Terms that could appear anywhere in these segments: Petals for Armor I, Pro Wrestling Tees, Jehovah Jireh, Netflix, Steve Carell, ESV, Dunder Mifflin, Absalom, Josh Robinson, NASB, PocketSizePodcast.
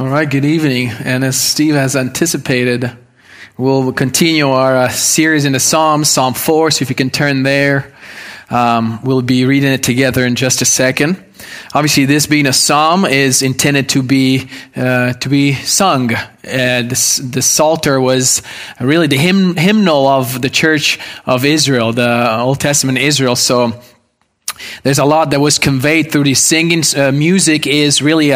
All right, good evening. And as Steve has anticipated, we'll continue our series in the Psalms, Psalm 4, so if you can turn there. We'll be reading it together in just a second. Obviously, this being a psalm is intended to be sung. The Psalter was really the hymnal of the Church of Israel, the Old Testament Israel. So there's a lot that was conveyed through these singings. Music is really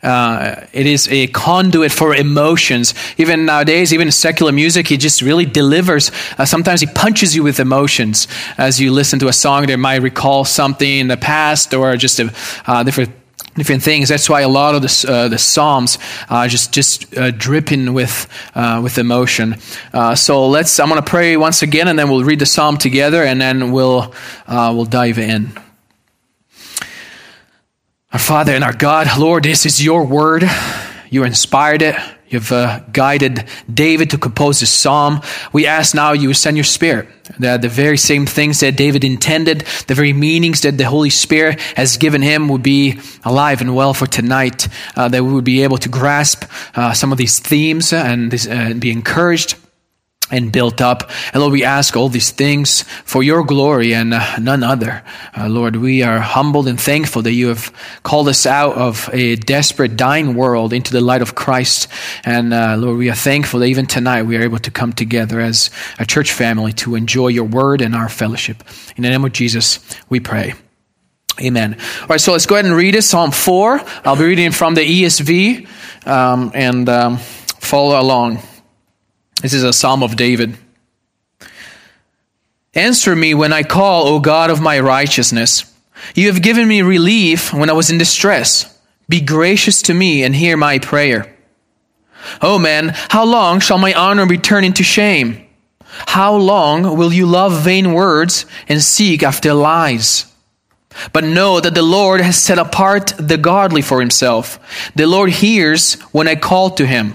it is a conduit for emotions. Even nowadays, even secular music, it just really delivers. Sometimes it punches you with emotions. As you listen to a song that might recall something in the past or just different things. That's why a lot of the Psalms are just dripping with emotion. I'm going to pray once again, and then we'll read the Psalm together, and then we'll dive in. Our Father and our God, Lord, this is your word. You inspired it. You've guided David to compose this psalm. We ask now you send your Spirit, that the very same things that David intended, the very meanings that the Holy Spirit has given him would be alive and well for tonight, that we would be able to grasp some of these themes and be encouraged and built up. And Lord, we ask all these things for your glory and none other. Lord, we are humbled and thankful that you have called us out of a desperate, dying world into the light of Christ. And Lord, we are thankful that even tonight we are able to come together as a church family to enjoy your word and our fellowship. In the name of Jesus, we pray. Amen. All right, so let's go ahead and read it. Psalm 4. I'll be reading from the ESV and follow along. This is a psalm of David. Answer me when I call, O God of my righteousness. You have given me relief when I was in distress. Be gracious to me and hear my prayer. O man, how long shall my honor be turned into shame? How long will you love vain words and seek after lies? But know that the Lord has set apart the godly for himself. The Lord hears when I call to him.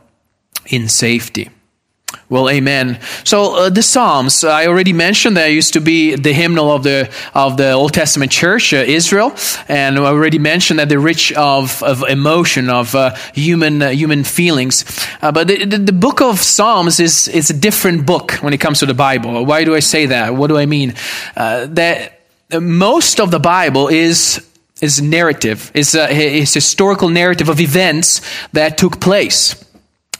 in safety. Well, amen. So the Psalms, I already mentioned that used to be the hymnal of the Old Testament Church, Israel, and I already mentioned that they're rich of emotion, of human feelings. But the book of Psalms is a different book when it comes to the Bible. Why do I say that? What do I mean? That most of the Bible is narrative. It's a historical narrative of events that took place.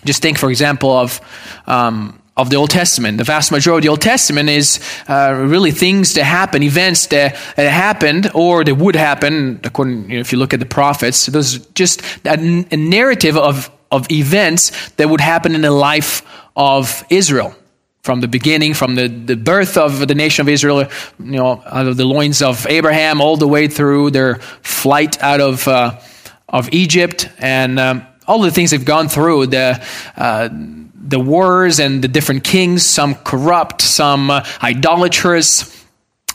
Just think, for example, of the Old Testament. The vast majority of the Old Testament is really things that happen, events that happened or that would happen. According, if you look at the prophets, there's just a narrative of events that would happen in the life of Israel from the beginning, from the birth of the nation of Israel, out of the loins of Abraham, all the way through their flight out of Egypt and. All the things they've gone through, the wars and the different kings, some corrupt, some idolatrous.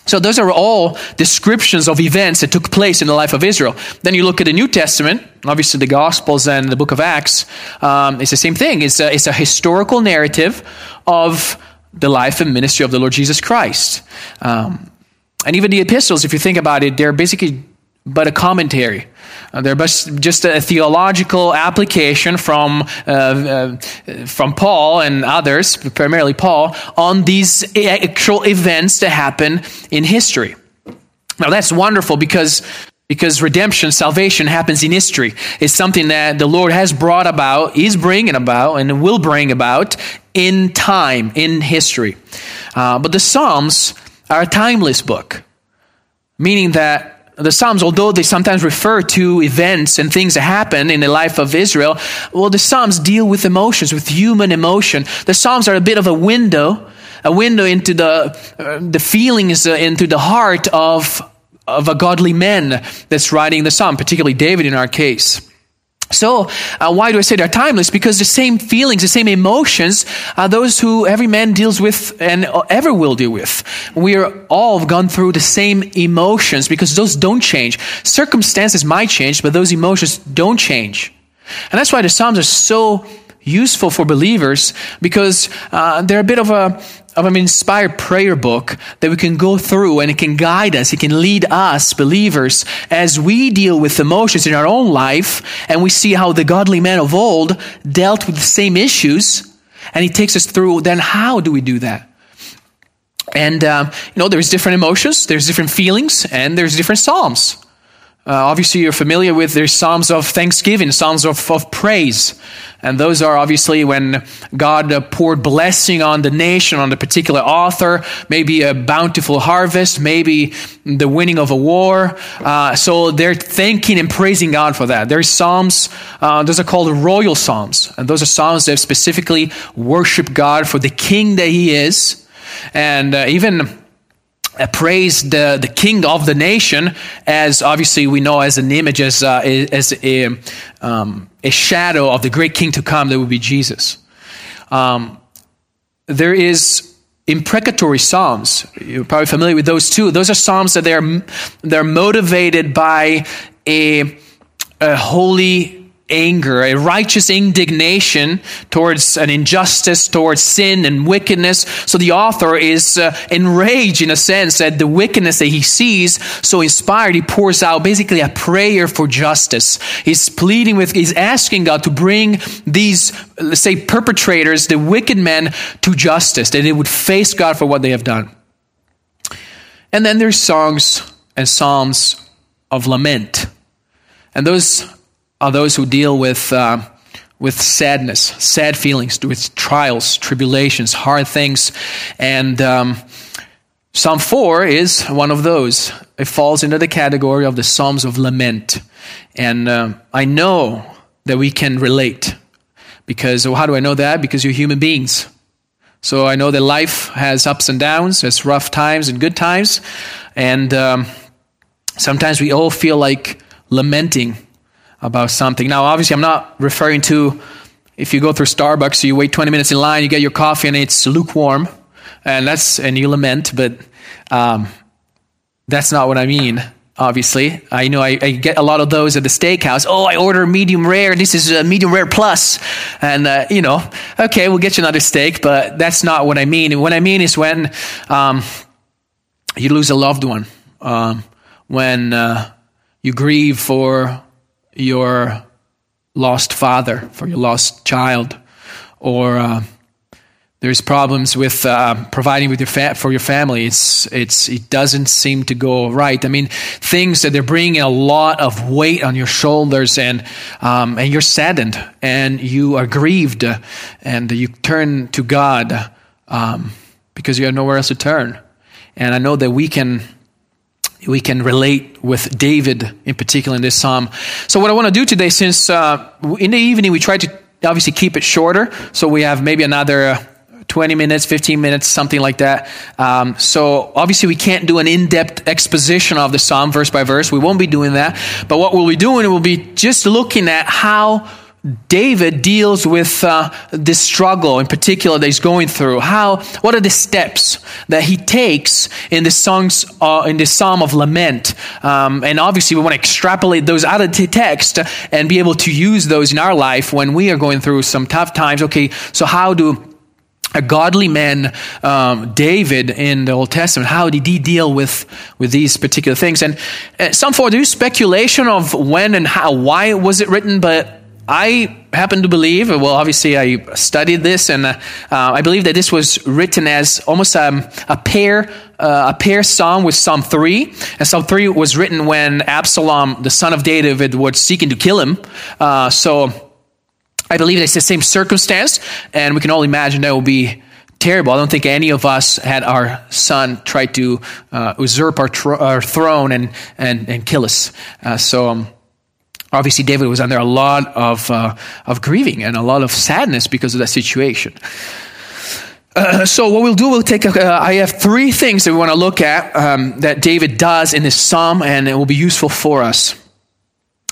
So those are all descriptions of events that took place in the life of Israel. Then you look at the New Testament, obviously the Gospels and the book of Acts. It's the same thing. It's a historical narrative of the life and ministry of the Lord Jesus Christ. And even the epistles, if you think about it, they're basically but a commentary. They're just a theological application from Paul and others, primarily Paul, on these actual events that happen in history. Now that's wonderful because redemption, salvation happens in history. It's something that the Lord has brought about, is bringing about, and will bring about in time, in history. But the Psalms are a timeless book, meaning that the Psalms, although they sometimes refer to events and things that happen in the life of Israel, well, the Psalms deal with emotions, with human emotion. The Psalms are a bit of a window into the feelings, into the heart of a godly man that's writing the Psalm, particularly David in our case. So, why do I say they're timeless? Because the same feelings, the same emotions are those who every man deals with and ever will deal with. We are all gone through the same emotions because those don't change. Circumstances might change, but those emotions don't change. And that's why the Psalms are so useful for believers, because they're a bit of an inspired prayer book that we can go through, and it can guide us, it can lead us, believers, as we deal with emotions in our own life, and we see how the godly man of old dealt with the same issues, and he takes us through, then how do we do that? And, there's different emotions, there's different feelings, and there's different psalms. Obviously, you're familiar with there's psalms of thanksgiving, psalms of praise. And those are obviously when God poured blessing on the nation, on the particular author, maybe a bountiful harvest, maybe the winning of a war. So they're thanking and praising God for that. There's psalms, those are called royal psalms. And those are psalms that specifically worship God for the king that he is. And even praise the king of the nation, as obviously we know as an image, as a shadow of the great king to come, that would be Jesus. There is imprecatory psalms. You're probably familiar with those too. Those are psalms that they're motivated by a holy anger, a righteous indignation towards an injustice, towards sin and wickedness. So the author is enraged, in a sense, at the wickedness that he sees. So inspired, he pours out basically a prayer for justice. He's asking God to bring these, let's say, perpetrators, the wicked men, to justice, that they would face God for what they have done. And then there's songs and psalms of lament. And those are those who deal with sadness, sad feelings, with trials, tribulations, hard things. And Psalm 4 is one of those. It falls into the category of the Psalms of Lament. And I know that we can relate. Because, how do I know that? Because you're human beings. So I know that life has ups and downs, has rough times and good times. And sometimes we all feel like lamenting about something. Now, obviously, I'm not referring to if you go through Starbucks, you wait 20 minutes in line, you get your coffee, and it's lukewarm, and you lament. But that's not what I mean. Obviously, I know I get a lot of those at the steakhouse. Oh, I order medium rare. This is a medium rare plus, and okay, we'll get you another steak. But that's not what I mean. And what I mean is when you lose a loved one, when you grieve for your lost father, for your lost child, or there's problems with providing with for your family. It doesn't seem to go right. I mean, things that they're bringing a lot of weight on your shoulders, and you're saddened, and you are grieved, and you turn to God because you have nowhere else to turn. And I know that we can relate with David in particular in this psalm. So what I want to do today, since in the evening we try to obviously keep it shorter, so we have maybe another 20 minutes, 15 minutes, something like that. So obviously we can't do an in-depth exposition of the psalm verse by verse. We won't be doing that. But what we'll be doing, we'll be just looking at how David deals with this struggle in particular that he's going through. What are the steps that he takes in the songs, in the Psalm of Lament? And obviously, we want to extrapolate those out of the text and be able to use those in our life when we are going through some tough times. Okay, so how do a godly man, David, in the Old Testament, how did he deal with these particular things? And some for there's speculation of when and how, why was it written, but I happen to believe, obviously I studied this, and I believe that this was written as almost a pair psalm with Psalm 3. And Psalm 3 was written when Absalom, the son of David, was seeking to kill him. So I believe it's the same circumstance, and we can all imagine that will be terrible. I don't think any of us had our son try to usurp our throne and kill us. Obviously, David was under a lot of grieving and a lot of sadness because of that situation. So what we'll do, I have three things that we want to look at that David does in this psalm, and it will be useful for us.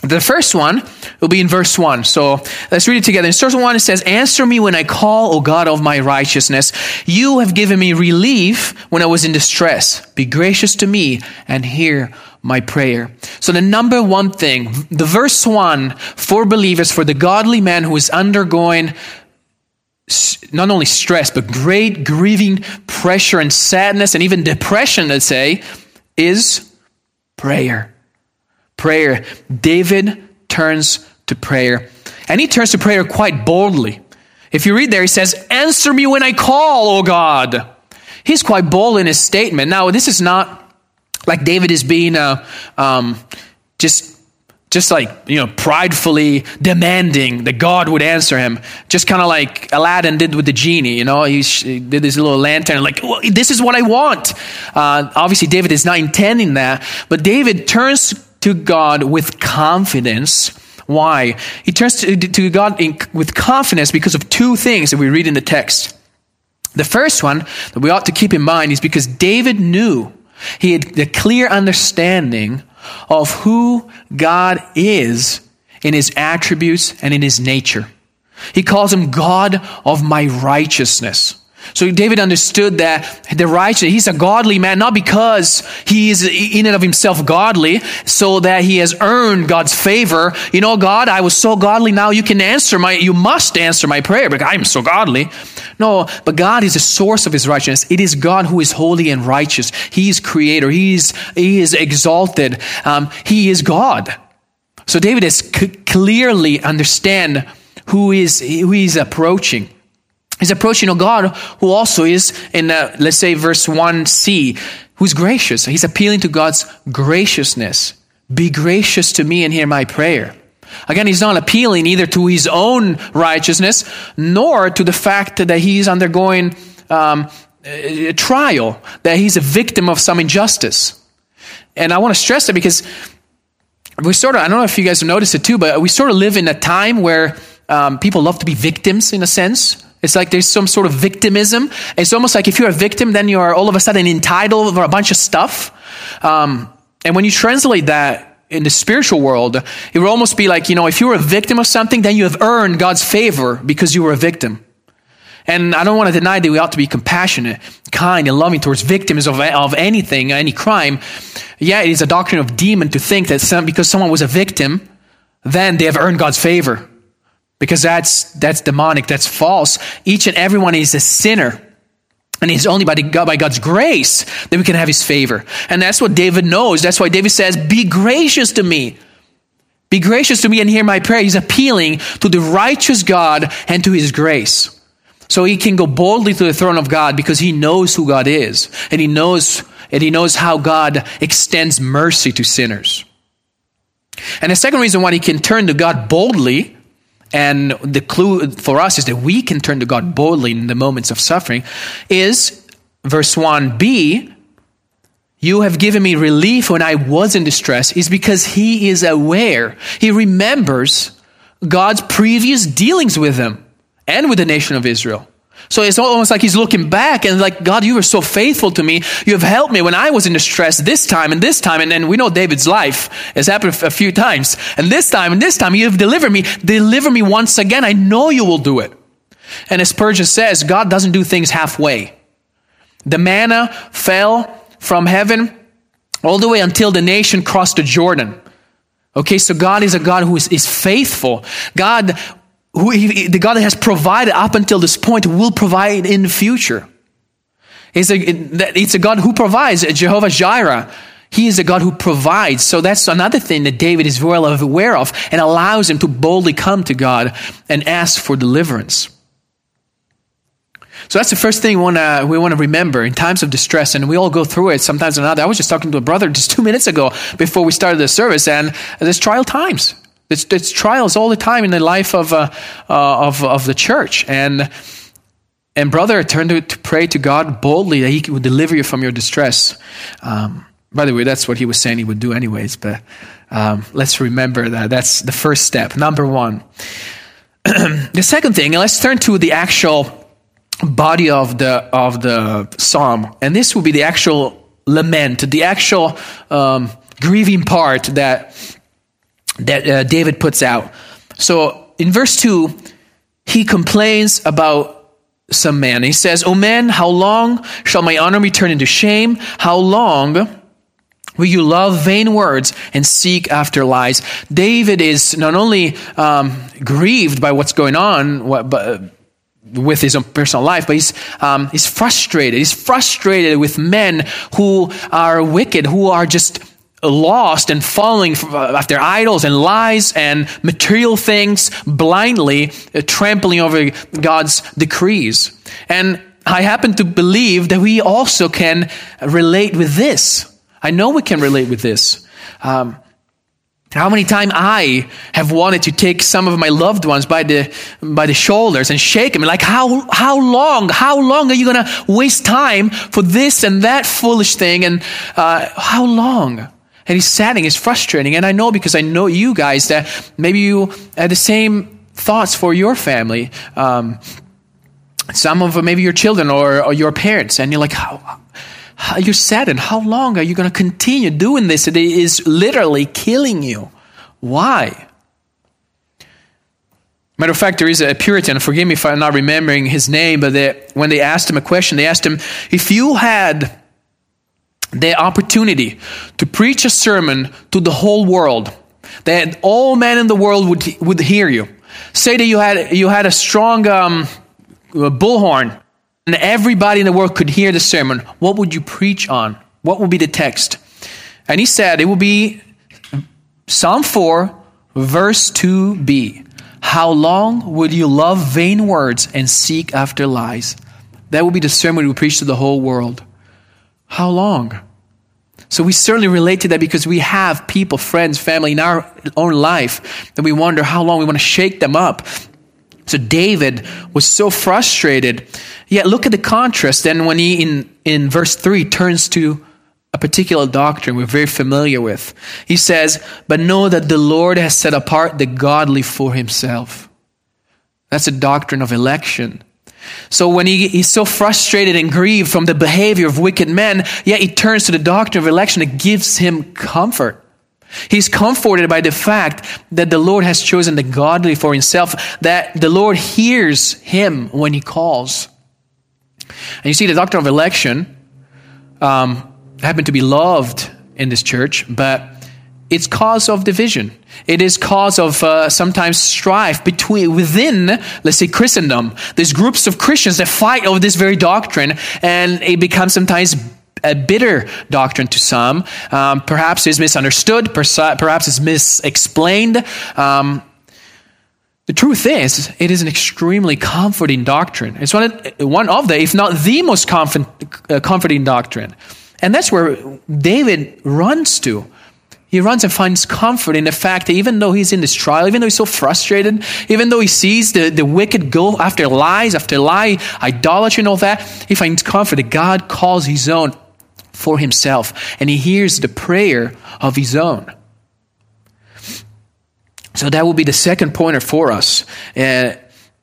The first one will be in verse 1. So let's read it together. In verse 1 it says, "Answer me when I call, O God of my righteousness. You have given me relief when I was in distress. Be gracious to me and hear my prayer." So the number one thing, the verse 1 for believers, for the godly man who is undergoing not only stress, but great grieving pressure and sadness and even depression, let's say, is prayer. Prayer. David turns to prayer. And he turns to prayer quite boldly. If you read there, he says, "Answer me when I call, O God." He's quite bold in his statement. Now, this is not like David is being pridefully demanding that God would answer him. Just kind of like Aladdin did with the genie, he did this little lantern, like, "Well, this is what I want." Obviously, David is not intending that, but David turns to God with confidence. Why? He turns to God with confidence because of two things that we read in the text. The first one that we ought to keep in mind is because David knew, he had the clear understanding of who God is in his attributes and in his nature. He calls him God of my righteousness. So David understood that the righteous, he's a godly man, not because he is in and of himself godly, so that he has earned God's favor. "God, I was so godly, now you must answer my prayer, because I'm so godly." No, but God is the source of his righteousness. It is God who is holy and righteous. He is creator. He is exalted. He is God. So David is clearly understand who he's approaching. He's approaching a God who also is, let's say, verse 1c, who's gracious. He's appealing to God's graciousness. Be gracious to me and hear my prayer. Again, he's not appealing either to his own righteousness, nor to the fact that he's undergoing a trial, that he's a victim of some injustice. And I want to stress that because I don't know if you guys have noticed it too, but we sort of live in a time where people love to be victims in a sense. It's like there's some sort of victimism. It's almost like if you're a victim, then you are all of a sudden entitled for a bunch of stuff. And when you translate that in the spiritual world, it would almost be like, if you were a victim of something, then you have earned God's favor because you were a victim. And I don't want to deny that we ought to be compassionate, kind, and loving towards victims of anything, any crime. Yeah, it is a doctrine of demon to think that because someone was a victim, then they have earned God's favor. Because that's demonic, that's false. Each and everyone is a sinner. And it's only by God's grace that we can have his favor. And that's what David knows. That's why David says, "Be gracious to me. Be gracious to me and hear my prayer." He's appealing to the righteous God and to his grace. So he can go boldly to the throne of God because he knows who God is. And he knows how God extends mercy to sinners. And the second reason why he can turn to God boldly, and the clue for us is that we can turn to God boldly in the moments of suffering, is verse 1b, "You have given me relief when I was in distress," is because he is aware. He remembers God's previous dealings with him and with the nation of Israel. So it's almost like he's looking back and like, "God, you were so faithful to me. You have helped me when I was in distress this time." And then we know David's life has happened a few times. And this time, you have delivered me. Deliver me once again. I know you will do it. And as Spurgeon says, God doesn't do things halfway. The manna fell from heaven all the way until the nation crossed the Jordan. Okay, so God is a God who is faithful. The God that has provided up until this point will provide in the future. It's a God who provides, Jehovah Jireh. He is a God who provides. So that's another thing that David is well aware of and allows him to boldly come to God and ask for deliverance. So that's the first thing we want to remember in times of distress, and we all go through it sometimes or another. I was just talking to a brother just 2 minutes ago before we started the service, and there's trial times. It's trials all the time in the life of the church, and brother, turn to pray to God boldly that he would deliver you from your distress. By the way, that's what he was saying he would do anyways. But let's remember that's the first step, number one. The second thing, and let's turn to the actual body of the psalm, and this will be the actual lament, the actual grieving part that that David puts out. So in verse 2, he complains about some man. He says, "O man, how long shall my honor be turned into shame? How long will you love vain words and seek after lies?" David is not only grieved by what's going on with his own personal life, but he's frustrated. He's frustrated with men who are wicked, who are just lost and falling after idols and lies and material things, blindly trampling over God's decrees. And I happen to believe that we also can relate with this. I know we can relate with this. How many times I have wanted to take some of my loved ones by the shoulders and shake them, like, how long are you going to waste time for this and that foolish thing, and how long? And he's sad and he's frustrating. And I know, because I know you guys, that maybe you had the same thoughts for your family. Some of maybe your children or your parents. And you're like, how you're saddened. How long are you going to continue doing this? It is literally killing you. Why? Matter of fact, there is a Puritan, forgive me if I'm not remembering his name, but when they asked him a question, they asked him, if you had the opportunity to preach a sermon to the whole world, that all men in the world would hear you. Say that you had a strong bullhorn, and everybody in the world could hear the sermon. What would you preach on? What would be the text? And he said it would be Psalm 4, verse 2b. How long would you love vain words and seek after lies? That would be the sermon we preach to the whole world. How long? So we certainly relate to that, because we have people, friends, family in our own life that we wonder how long. We want to shake them up. So David was so frustrated. Yet look at the contrast then when he, in verse 3, turns to a particular doctrine we're very familiar with. He says, "But know that the Lord has set apart the godly for himself." That's a doctrine of election. So when he's so frustrated and grieved from the behavior of wicked men, yet he turns to the doctrine of election. It gives him comfort. He's comforted by the fact that the Lord has chosen the godly for himself, that the Lord hears him when he calls. And you see, the doctrine of election happened to be loved in this church, but it's cause of division. It is cause of sometimes strife within, let's say, Christendom. There's groups of Christians that fight over this very doctrine, and it becomes sometimes a bitter doctrine to some. Perhaps it's misunderstood. Perhaps it's misexplained. The truth is, it is an extremely comforting doctrine. It's one of the, if not the most comforting doctrine. And that's where David runs to. He runs and finds comfort in the fact that even though he's in this trial, even though he's so frustrated, even though he sees the wicked go after lie, idolatry and all that, he finds comfort that God calls his own for himself, and he hears the prayer of his own. So that will be the second pointer for us.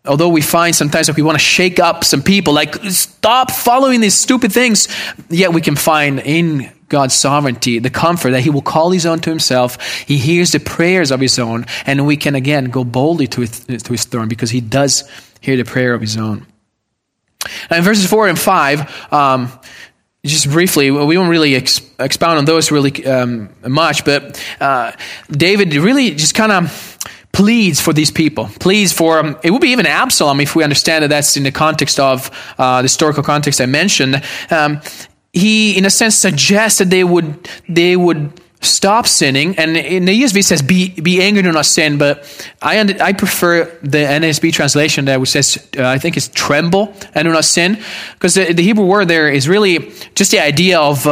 Although we find sometimes that we want to shake up some people, like, stop following these stupid things, yet we can find in God's sovereignty the comfort that he will call his own to himself. He hears the prayers of his own, and we can again go boldly to his throne, because he does hear the prayer of his own. Now in verses 4 and 5, just briefly, we won't really expound on those really much, but David really just kind of pleads for these people. Pleads for, it would be even Absalom, if we understand that that's in the context of the historical context I mentioned. He, in a sense, suggests that they would stop sinning. And in the ESV says, be angry, do not sin. But I prefer the NASB translation that says, I think it's tremble and do not sin. Because the Hebrew word there is really just the idea of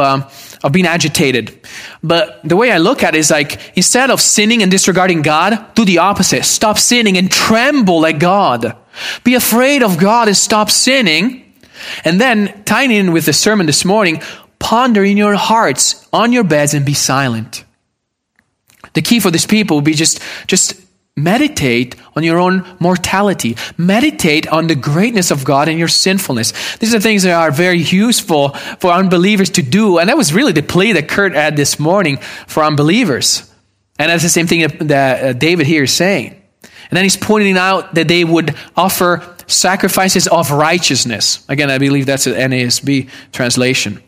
being agitated. But the way I look at it is like, instead of sinning and disregarding God, do the opposite. Stop sinning and tremble at God. Be afraid of God and stop sinning. And then, tying in with the sermon this morning, ponder in your hearts, on your beds, and be silent. The key for these people will be just meditate on your own mortality. Meditate on the greatness of God and your sinfulness. These are things that are very useful for unbelievers to do. And that was really the plea that Kurt had this morning for unbelievers. And that's the same thing that David here is saying. And then he's pointing out that they would offer sacrifices of righteousness. Again, I believe that's an NASB translation.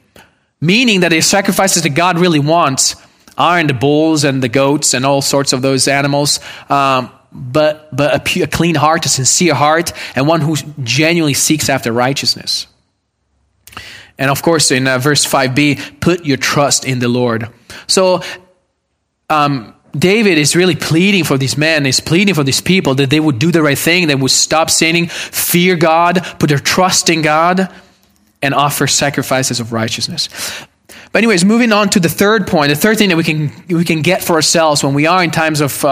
Meaning that the sacrifices that God really wants aren't the bulls and the goats and all sorts of those animals, but a clean heart, a sincere heart, and one who genuinely seeks after righteousness. And of course, in verse 5b, put your trust in the Lord. So David is really pleading for these men, he's pleading for these people that they would do the right thing, they would stop sinning, fear God, put their trust in God, and offer sacrifices of righteousness. But anyways, moving on to the third point, the third thing that we can get for ourselves when we are in times of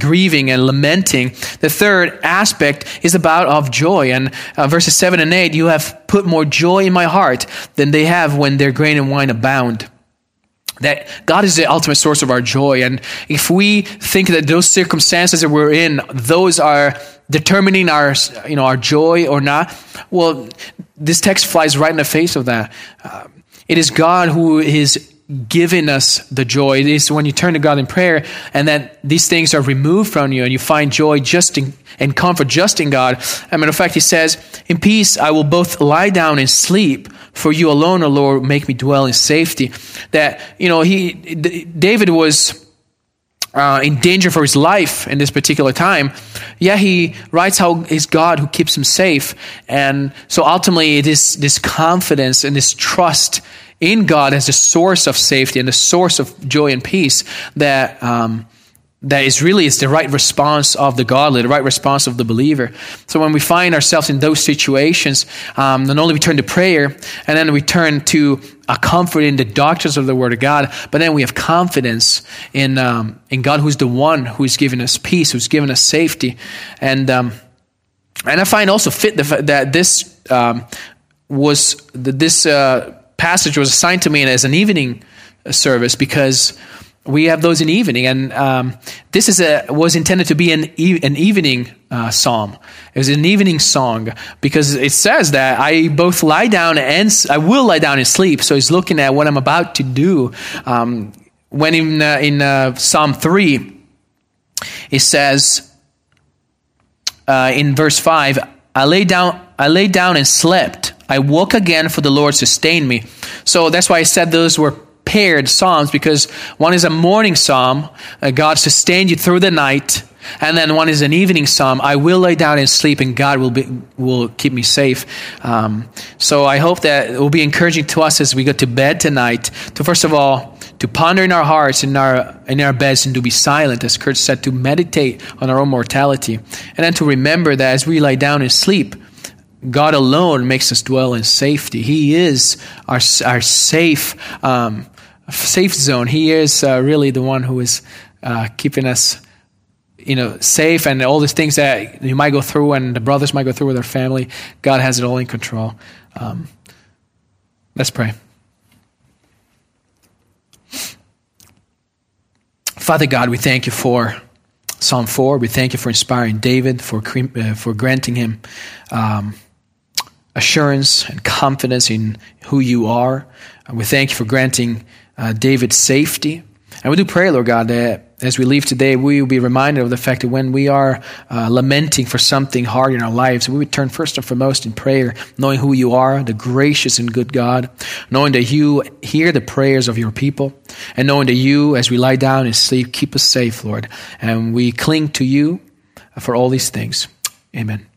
grieving and lamenting. The third aspect is about of joy. And verses 7 and 8, you have put more joy in my heart than they have when their grain and wine abound. That God is the ultimate source of our joy. And if we think that those circumstances that we're in, those are determining our joy or not, well, this text flies right in the face of that. It is God who is giving us the joy. It is when you turn to God in prayer and that these things are removed from you and you find joy just in, and comfort just in God. As a matter of fact, he says, in peace I will both lie down and sleep, for you alone, O Lord, make me dwell in safety. That, you know, David was in danger for his life in this particular time. Yeah, he writes how it's God who keeps him safe. And so ultimately, it is this confidence and this trust in God as the source of safety and the source of joy and peace that is really is the right response of the godly, the right response of the believer. So when we find ourselves in those situations, not only we turn to prayer, and then we turn to a comfort in the doctrines of the Word of God, but then we have confidence in God, who's the one who's given us peace, who's given us safety, and I find also fit that this passage was assigned to me as an evening service because we have those in evening, and this was intended to be an evening psalm. It was an evening song because it says that I both lie down and I will lie down and sleep. So he's looking at what I'm about to do. When in Psalm 3, it says in verse 5, I lay down and slept. I woke again, for the Lord sustained me. So that's why I said those were paired psalms, because one is a morning psalm, God sustained you through the night, and then one is an evening psalm, I will lay down and sleep, and God will keep me safe. So I hope that it will be encouraging to us as we go to bed tonight, to first of all, to ponder in our hearts, in our beds, and to be silent, as Kurt said, to meditate on our own mortality, and then to remember that as we lie down and sleep, God alone makes us dwell in safety. He is our safe zone. He is really the one who is keeping us, safe, and all these things that you might go through and the brothers might go through with their family. God has it all in control. Let's pray. Father God, we thank you for Psalm 4. We thank you for inspiring David, for granting him assurance and confidence in who you are. And we thank you for granting David safety. And we do pray, Lord God, that as we leave today, we will be reminded of the fact that when we are lamenting for something hard in our lives, we would turn first and foremost in prayer, knowing who you are, the gracious and good God, knowing that you hear the prayers of your people, and knowing that you, as we lie down and sleep, keep us safe, Lord. And we cling to you for all these things. Amen.